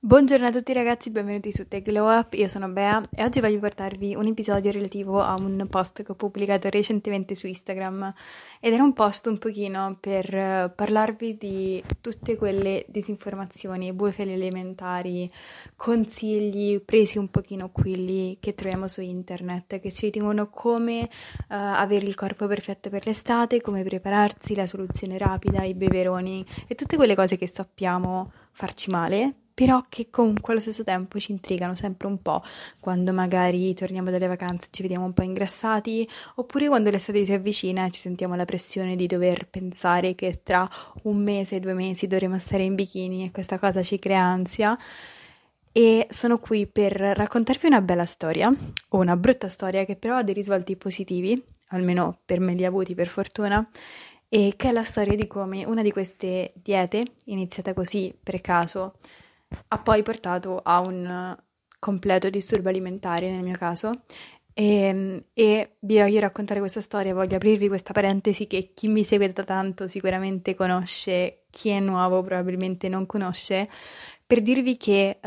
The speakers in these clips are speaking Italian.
Buongiorno a tutti ragazzi, benvenuti su Tech Glow Up, io sono Bea e oggi voglio portarvi un episodio relativo a un post che ho pubblicato recentemente su Instagram ed era un post un pochino per parlarvi di tutte quelle disinformazioni, bufale elementari, consigli presi un pochino qui lì che troviamo su internet che ci dicono come avere il corpo perfetto per l'estate, come prepararsi, la soluzione rapida, i beveroni e tutte quelle cose che sappiamo farci male però che comunque allo stesso tempo ci intrigano sempre un po', quando magari torniamo dalle vacanze ci vediamo un po' ingrassati, oppure quando l'estate si avvicina e ci sentiamo la pressione di dover pensare che tra 1 mese, 2 mesi dovremo stare in bikini e questa cosa ci crea ansia. E sono qui per raccontarvi una bella storia, o una brutta storia che però ha dei risvolti positivi, almeno per me li ha avuti per fortuna, e che è la storia di come una di queste diete, iniziata così per caso, ha poi portato a un completo disturbo alimentare nel mio caso e vi voglio raccontare questa storia, voglio aprirvi questa parentesi che chi mi segue da tanto sicuramente conosce, chi è nuovo probabilmente non conosce, per dirvi che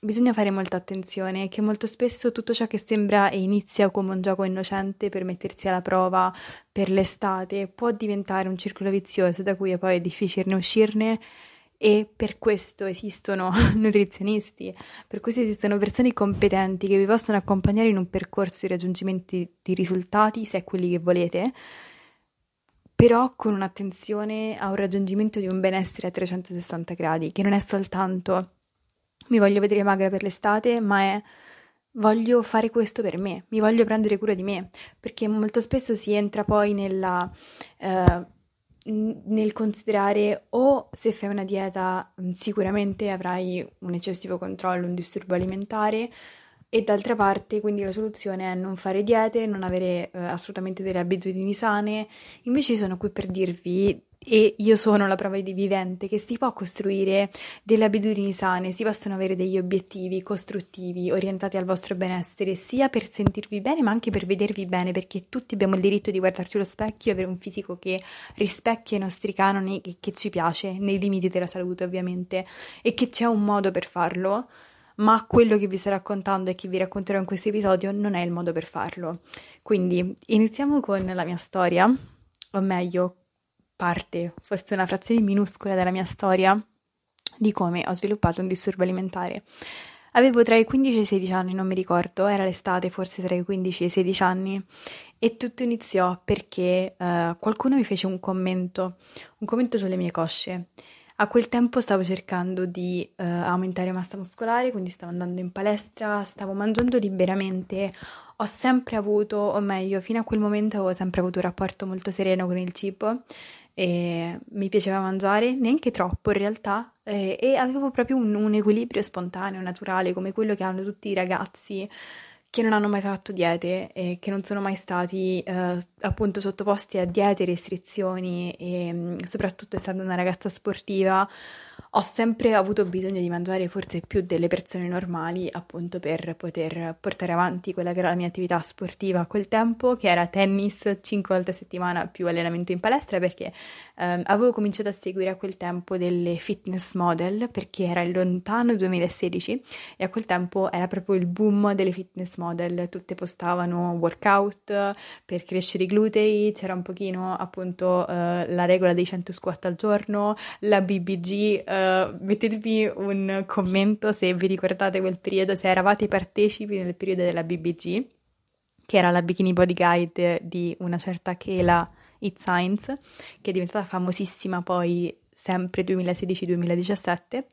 bisogna fare molta attenzione, che molto spesso tutto ciò che sembra e inizia come un gioco innocente per mettersi alla prova per l'estate può diventare un circolo vizioso da cui poi è difficile uscirne. E per questo esistono nutrizionisti, per questo esistono persone competenti che vi possono accompagnare in un percorso di raggiungimento di risultati, se è quelli che volete, però con un'attenzione a un raggiungimento di un benessere a 360 gradi, che non è soltanto mi voglio vedere magra per l'estate, ma è voglio fare questo per me, mi voglio prendere cura di me, perché molto spesso si entra poi nel considerare o se fai una dieta sicuramente avrai un eccessivo controllo, un disturbo alimentare e d'altra parte quindi la soluzione è non fare diete, non avere assolutamente delle abitudini sane. Invece sono qui per dirvi, e io sono la prova di vivente, che si può costruire delle abitudini sane, si possono avere degli obiettivi costruttivi orientati al vostro benessere, sia per sentirvi bene ma anche per vedervi bene, perché tutti abbiamo il diritto di guardarci allo specchio e avere un fisico che rispecchia i nostri canoni e che ci piace, nei limiti della salute ovviamente, e che c'è un modo per farlo, ma quello che vi sto raccontando e che vi racconterò in questo episodio non è il modo per farlo. Quindi iniziamo con la mia storia, o meglio parte, forse una frazione minuscola della mia storia, di come ho sviluppato un disturbo alimentare. Avevo tra i 15 e i 16 anni, non mi ricordo, era l'estate, forse tra i 15 e i 16 anni, e tutto iniziò perché qualcuno mi fece un commento sulle mie cosce. A quel tempo stavo cercando di aumentare massa muscolare, quindi stavo andando in palestra, stavo mangiando liberamente. Ho sempre avuto, o meglio, fino a quel momento avevo sempre avuto un rapporto molto sereno con il cibo e mi piaceva mangiare, neanche troppo in realtà, e avevo proprio un equilibrio spontaneo, naturale, come quello che hanno tutti i ragazzi che non hanno mai fatto diete e che non sono mai stati appunto sottoposti a diete, restrizioni e soprattutto essendo una ragazza sportiva ho sempre avuto bisogno di mangiare forse più delle persone normali, appunto per poter portare avanti quella che era la mia attività sportiva a quel tempo, che era tennis 5 volte a settimana più allenamento in palestra, perché avevo cominciato a seguire a quel tempo delle fitness model, perché era il lontano 2016 e a quel tempo era proprio il boom delle fitness model, tutte postavano workout per crescere i glutei, c'era un pochino appunto la regola dei 100 squat al giorno, la BBG, mettetemi un commento se vi ricordate quel periodo, se eravate partecipi nel periodo della BBG, che era la Bikini Body Guide di una certa Kayla Itsines, che è diventata famosissima poi sempre 2016-2017,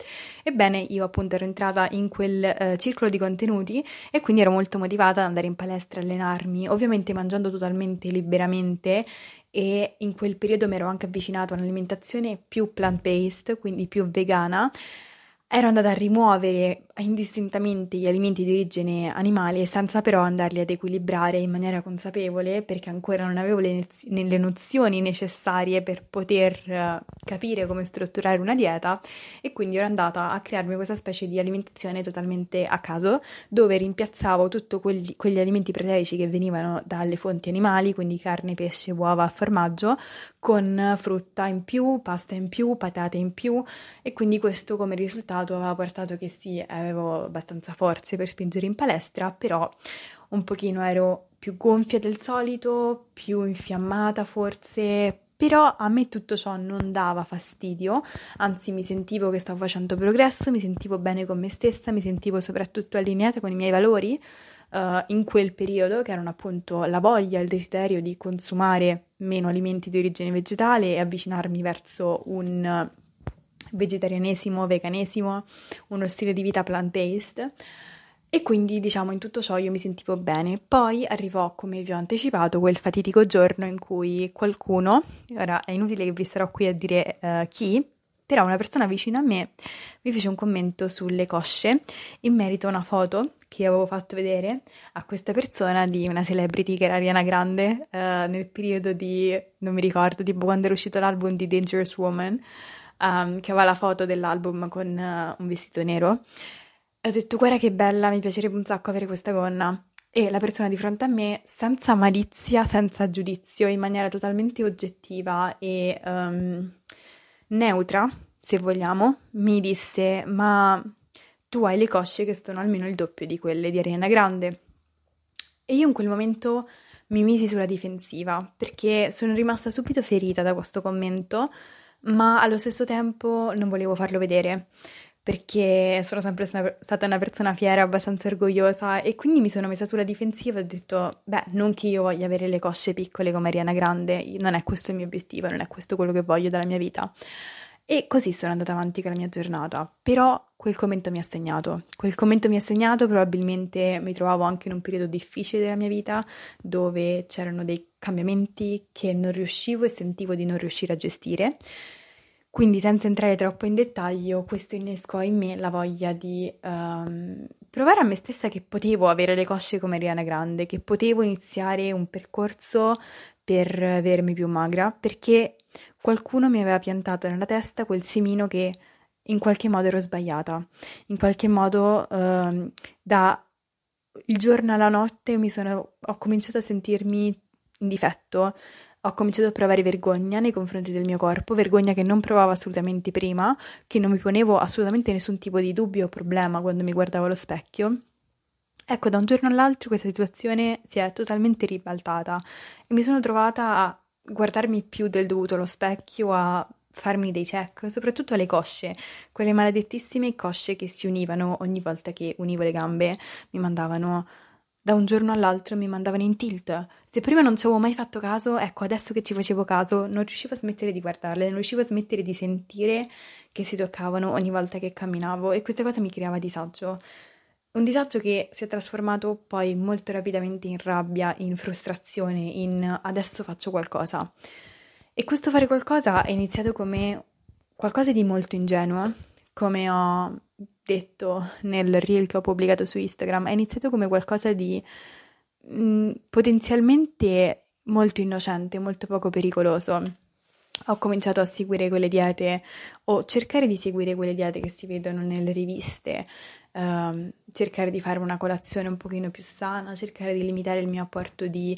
ebbene io appunto ero entrata in quel circolo di contenuti e quindi ero molto motivata ad andare in palestra, allenarmi, ovviamente mangiando totalmente liberamente, e in quel periodo mi ero anche avvicinata a un'alimentazione più plant-based, quindi più vegana, Ero andata a rimuovere indistintamente gli alimenti di origine animale senza però andarli ad equilibrare in maniera consapevole, perché ancora non avevo le nozioni necessarie per poter capire come strutturare una dieta, e quindi ero andata a crearmi questa specie di alimentazione totalmente a caso, dove rimpiazzavo tutti quegli alimenti proteici che venivano dalle fonti animali, quindi carne, pesce, uova, formaggio, con frutta in più, pasta in più, patate in più, e quindi questo come risultato aveva portato che sì, avevo abbastanza forze per spingere in palestra, però un pochino ero più gonfia del solito, più infiammata forse, però a me tutto ciò non dava fastidio, anzi mi sentivo che stavo facendo progresso, mi sentivo bene con me stessa, mi sentivo soprattutto allineata con i miei valori in quel periodo, che erano appunto la voglia, il desiderio di consumare meno alimenti di origine vegetale e avvicinarmi verso un vegetarianesimo, veganesimo, uno stile di vita plant-based, e quindi diciamo in tutto ciò io mi sentivo bene. Poi arrivò, come vi ho anticipato, quel fatidico giorno in cui qualcuno, ora è inutile che vi starò qui a dire chi, però una persona vicina a me mi fece un commento sulle cosce in merito a una foto che avevo fatto vedere a questa persona di una celebrity che era Ariana Grande nel periodo di, non mi ricordo, tipo quando era uscito l'album di Dangerous Woman, che aveva la foto dell'album con un vestito nero, e ho detto: guarda che bella, mi piacerebbe un sacco avere questa gonna. E la persona di fronte a me, senza malizia, senza giudizio, in maniera totalmente oggettiva e neutra, se vogliamo, mi disse: ma tu hai le cosce che sono almeno il doppio di quelle di Ariana Grande. E io in quel momento mi misi sulla difensiva, perché sono rimasta subito ferita da questo commento, ma allo stesso tempo non volevo farlo vedere, perché sono sempre stata una persona fiera, abbastanza orgogliosa, e quindi mi sono messa sulla difensiva e ho detto: beh, non che io voglia avere le cosce piccole come Ariana Grande, non è questo il mio obiettivo, non è questo quello che voglio dalla mia vita. E così sono andata avanti con la mia giornata, però quel commento mi ha segnato, probabilmente mi trovavo anche in un periodo difficile della mia vita dove c'erano dei cambiamenti che non riuscivo e sentivo di non riuscire a gestire, quindi senza entrare troppo in dettaglio questo innescò in me la voglia di provare a me stessa che potevo avere le cosce come Ariana Grande, che potevo iniziare un percorso per avermi più magra, perché qualcuno mi aveva piantato nella testa quel semino che in qualche modo ero sbagliata, in qualche modo da il giorno alla notte ho cominciato a sentirmi in difetto, ho cominciato a provare vergogna nei confronti del mio corpo, vergogna che non provavo assolutamente prima, che non mi ponevo assolutamente nessun tipo di dubbio o problema quando mi guardavo allo specchio. Ecco, da un giorno all'altro questa situazione si è totalmente ribaltata e mi sono trovata a guardarmi più del dovuto allo specchio, a farmi dei check, soprattutto alle cosce, quelle maledettissime cosce che si univano ogni volta che univo le gambe, da un giorno all'altro mi mandavano in tilt. Se prima non ci avevo mai fatto caso, ecco, adesso che ci facevo caso non riuscivo a smettere di guardarle, non riuscivo a smettere di sentire che si toccavano ogni volta che camminavo, e questa cosa mi creava disagio. Un disagio che si è trasformato poi molto rapidamente in rabbia, in frustrazione, in adesso faccio qualcosa. E questo fare qualcosa è iniziato come qualcosa di molto ingenuo, come ho detto nel reel che ho pubblicato su Instagram, è iniziato come qualcosa di potenzialmente molto innocente, molto poco pericoloso. Ho cominciato a seguire quelle diete, o cercare di seguire quelle diete che si vedono nelle riviste, cercare di fare una colazione un pochino più sana, cercare di limitare il mio apporto di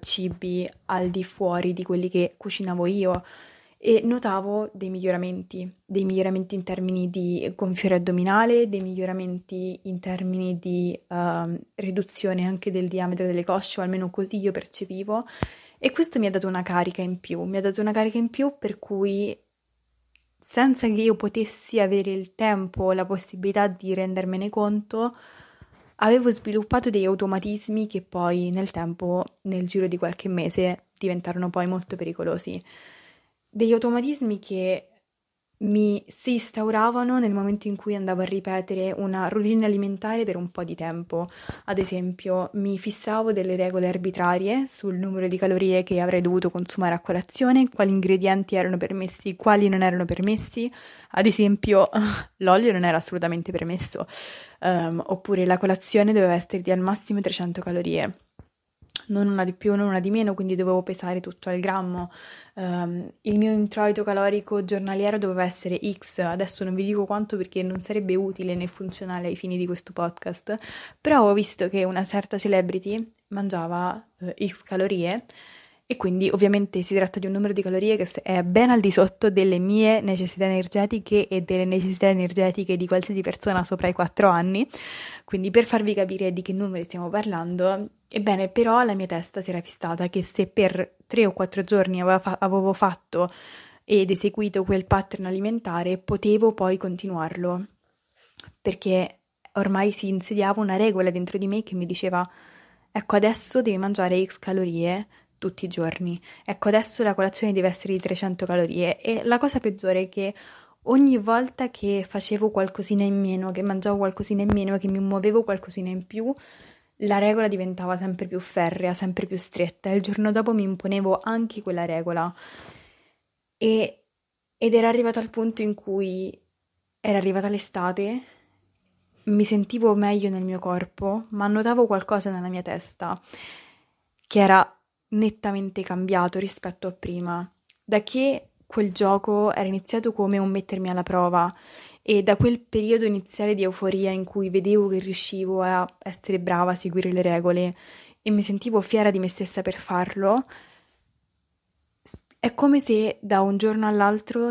cibi al di fuori di quelli che cucinavo io, e notavo dei miglioramenti in termini di gonfiore addominale, dei miglioramenti in termini di riduzione anche del diametro delle cosce, o almeno così io percepivo, e questo mi ha dato una carica in più, per cui senza che io potessi avere il tempo o la possibilità di rendermene conto, avevo sviluppato degli automatismi che poi nel tempo, nel giro di qualche mese, diventarono poi molto pericolosi. Degli automatismi che mi si instauravano nel momento in cui andavo a ripetere una routine alimentare per un po' di tempo. Ad esempio, mi fissavo delle regole arbitrarie sul numero di calorie che avrei dovuto consumare a colazione, quali ingredienti erano permessi, quali non erano permessi. Ad esempio, l'olio non era assolutamente permesso, oppure la colazione doveva essere di al massimo 300 calorie. Non una di più, non una di meno, quindi dovevo pesare tutto al grammo. Il mio introito calorico giornaliero doveva essere X, adesso non vi dico quanto perché non sarebbe utile né funzionale ai fini di questo podcast, però ho visto che una certa celebrity mangiava X calorie e quindi ovviamente si tratta di un numero di calorie che è ben al di sotto delle mie necessità energetiche e delle necessità energetiche di qualsiasi persona sopra i 4 anni, quindi per farvi capire di che numeri stiamo parlando. Ebbene, però la mia testa si era fissata che se per 3 o 4 giorni avevo fatto ed eseguito quel pattern alimentare, potevo poi continuarlo, perché ormai si insediava una regola dentro di me che mi diceva: ecco, adesso devi mangiare X calorie tutti i giorni, ecco, adesso la colazione deve essere di 300 calorie. E la cosa peggiore è che ogni volta che facevo qualcosina in meno, che mangiavo qualcosina in meno, che mi muovevo qualcosina in più, la regola diventava sempre più ferrea, sempre più stretta, e il giorno dopo mi imponevo anche quella regola. Ed era arrivato al punto in cui era arrivata l'estate, mi sentivo meglio nel mio corpo, ma notavo qualcosa nella mia testa che era nettamente cambiato rispetto a prima. Da che quel gioco era iniziato come un mettermi alla prova, e da quel periodo iniziale di euforia in cui vedevo che riuscivo a essere brava a seguire le regole e mi sentivo fiera di me stessa per farlo, è come se da un giorno all'altro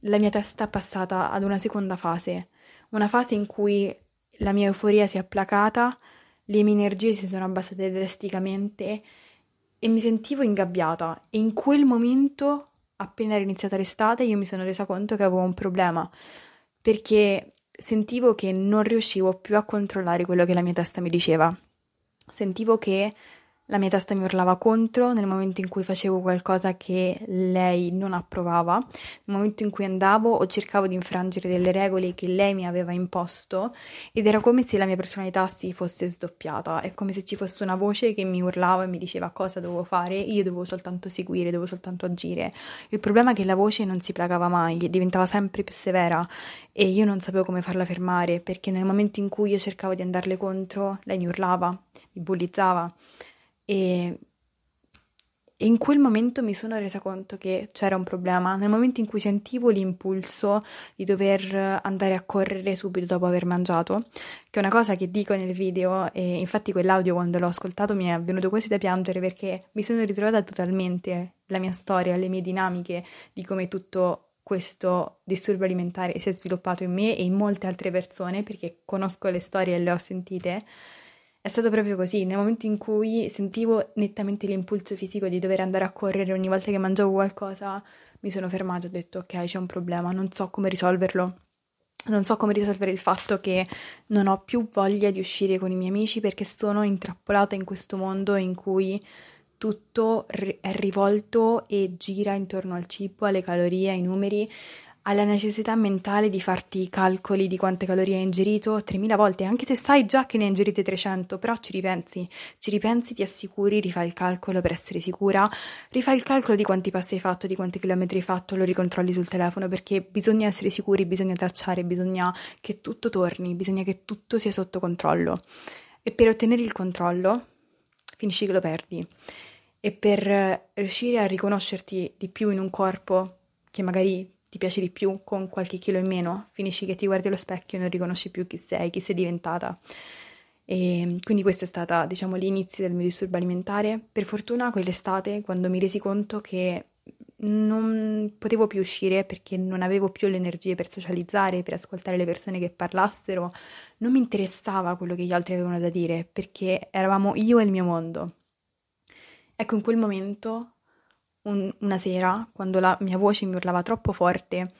la mia testa è passata ad una seconda fase, una fase in cui la mia euforia si è placata, le mie energie si sono abbassate drasticamente e mi sentivo ingabbiata. E in quel momento, appena era iniziata l'estate, io mi sono resa conto che avevo un problema, perché sentivo che non riuscivo più a controllare quello che la mia testa mi diceva. Sentivo che la mia testa mi urlava contro nel momento in cui facevo qualcosa che lei non approvava, nel momento in cui andavo o cercavo di infrangere delle regole che lei mi aveva imposto, ed era come se la mia personalità si fosse sdoppiata, è come se ci fosse una voce che mi urlava e mi diceva cosa dovevo fare, io dovevo soltanto seguire, dovevo soltanto agire. Il problema è che la voce non si placava mai, diventava sempre più severa e io non sapevo come farla fermare, perché nel momento in cui io cercavo di andarle contro, lei mi urlava, mi bullizzava. E in quel momento mi sono resa conto che c'era un problema. Nel momento in cui sentivo l'impulso di dover andare a correre subito dopo aver mangiato, che è una cosa che dico nel video, e infatti quell'audio quando l'ho ascoltato mi è venuto quasi da piangere, perché mi sono ritrovata totalmente la mia storia, le mie dinamiche, di come tutto questo disturbo alimentare si è sviluppato in me e in molte altre persone, perché conosco le storie e le ho sentite. È stato proprio così, nel momento in cui sentivo nettamente l'impulso fisico di dover andare a correre ogni volta che mangiavo qualcosa, mi sono fermata e ho detto: ok, c'è un problema, non so come risolverlo, non so come risolvere il fatto che non ho più voglia di uscire con i miei amici perché sono intrappolata in questo mondo in cui tutto è rivolto e gira intorno al cibo, alle calorie, ai numeri, alla necessità mentale di farti i calcoli di quante calorie hai ingerito 3000 volte, anche se sai già che ne hai ingerite 300, però ci ripensi, ti assicuri, rifai il calcolo per essere sicura, rifai il calcolo di quanti passi hai fatto, di quanti chilometri hai fatto, lo ricontrolli sul telefono, perché bisogna essere sicuri, bisogna tracciare, bisogna che tutto torni, bisogna che tutto sia sotto controllo. E per ottenere il controllo finisci che lo perdi, e per riuscire a riconoscerti di più in un corpo che magari ti piace di più con qualche chilo in meno, finisci che ti guardi allo specchio e non riconosci più chi sei diventata. E quindi questo è stato, diciamo, l'inizio del mio disturbo alimentare. Per fortuna quell'estate, quando mi resi conto che non potevo più uscire perché non avevo più le energie per socializzare, per ascoltare le persone che parlassero, non mi interessava quello che gli altri avevano da dire, perché eravamo io e il mio mondo. Ecco, in quel momento, una sera, quando la mia voce mi urlava troppo forte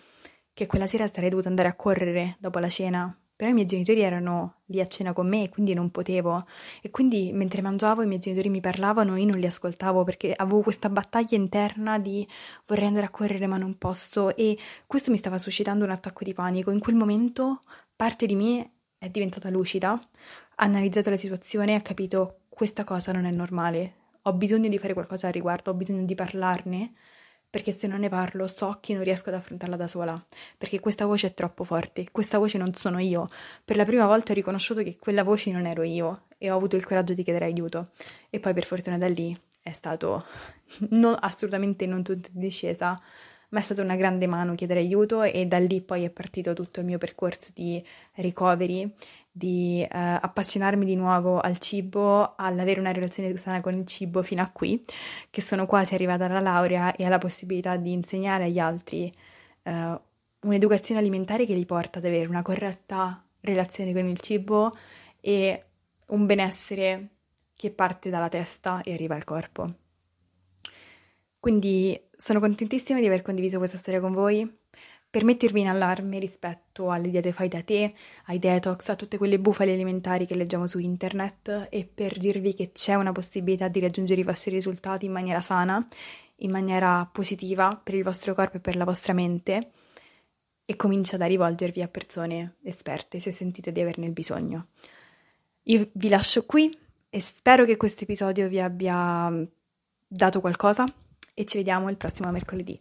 che quella sera sarei dovuta andare a correre dopo la cena però i miei genitori erano lì a cena con me e quindi non potevo, e quindi mentre mangiavo i miei genitori mi parlavano, io non li ascoltavo perché avevo questa battaglia interna di vorrei andare a correre ma non posso, e questo mi stava suscitando un attacco di panico. In quel momento parte di me è diventata lucida, ha analizzato la situazione e ha capito: questa cosa non è normale, ho bisogno di fare qualcosa al riguardo, ho bisogno di parlarne, perché se non ne parlo so che non riesco ad affrontarla da sola, perché questa voce è troppo forte, questa voce non sono io. Per la prima volta ho riconosciuto che quella voce non ero io e ho avuto il coraggio di chiedere aiuto, e poi per fortuna da lì è stato assolutamente non tutta discesa, ma è stata una grande mano chiedere aiuto, e da lì poi è partito tutto il mio percorso di recovery, di appassionarmi di nuovo al cibo, all'avere una relazione sana con il cibo, fino a qui, che sono quasi arrivata alla laurea e alla possibilità di insegnare agli altri un'educazione alimentare che li porta ad avere una corretta relazione con il cibo e un benessere che parte dalla testa e arriva al corpo. Quindi sono contentissima di aver condiviso questa storia con voi, per mettervi in allarme rispetto alle diete fai da te, ai detox, a tutte quelle bufale alimentari che leggiamo su internet, e per dirvi che c'è una possibilità di raggiungere i vostri risultati in maniera sana, in maniera positiva per il vostro corpo e per la vostra mente, e cominciate a rivolgervi a persone esperte se sentite di averne il bisogno. Io vi lascio qui e spero che questo episodio vi abbia dato qualcosa e ci vediamo il prossimo mercoledì.